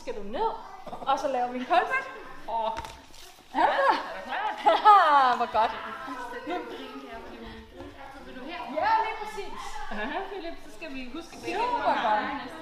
skal du ned, og så laver vi en kolbøtte. Åh, ja, er hvor godt. Ja, lige præcis. Så skal vi huske begge. Super godt.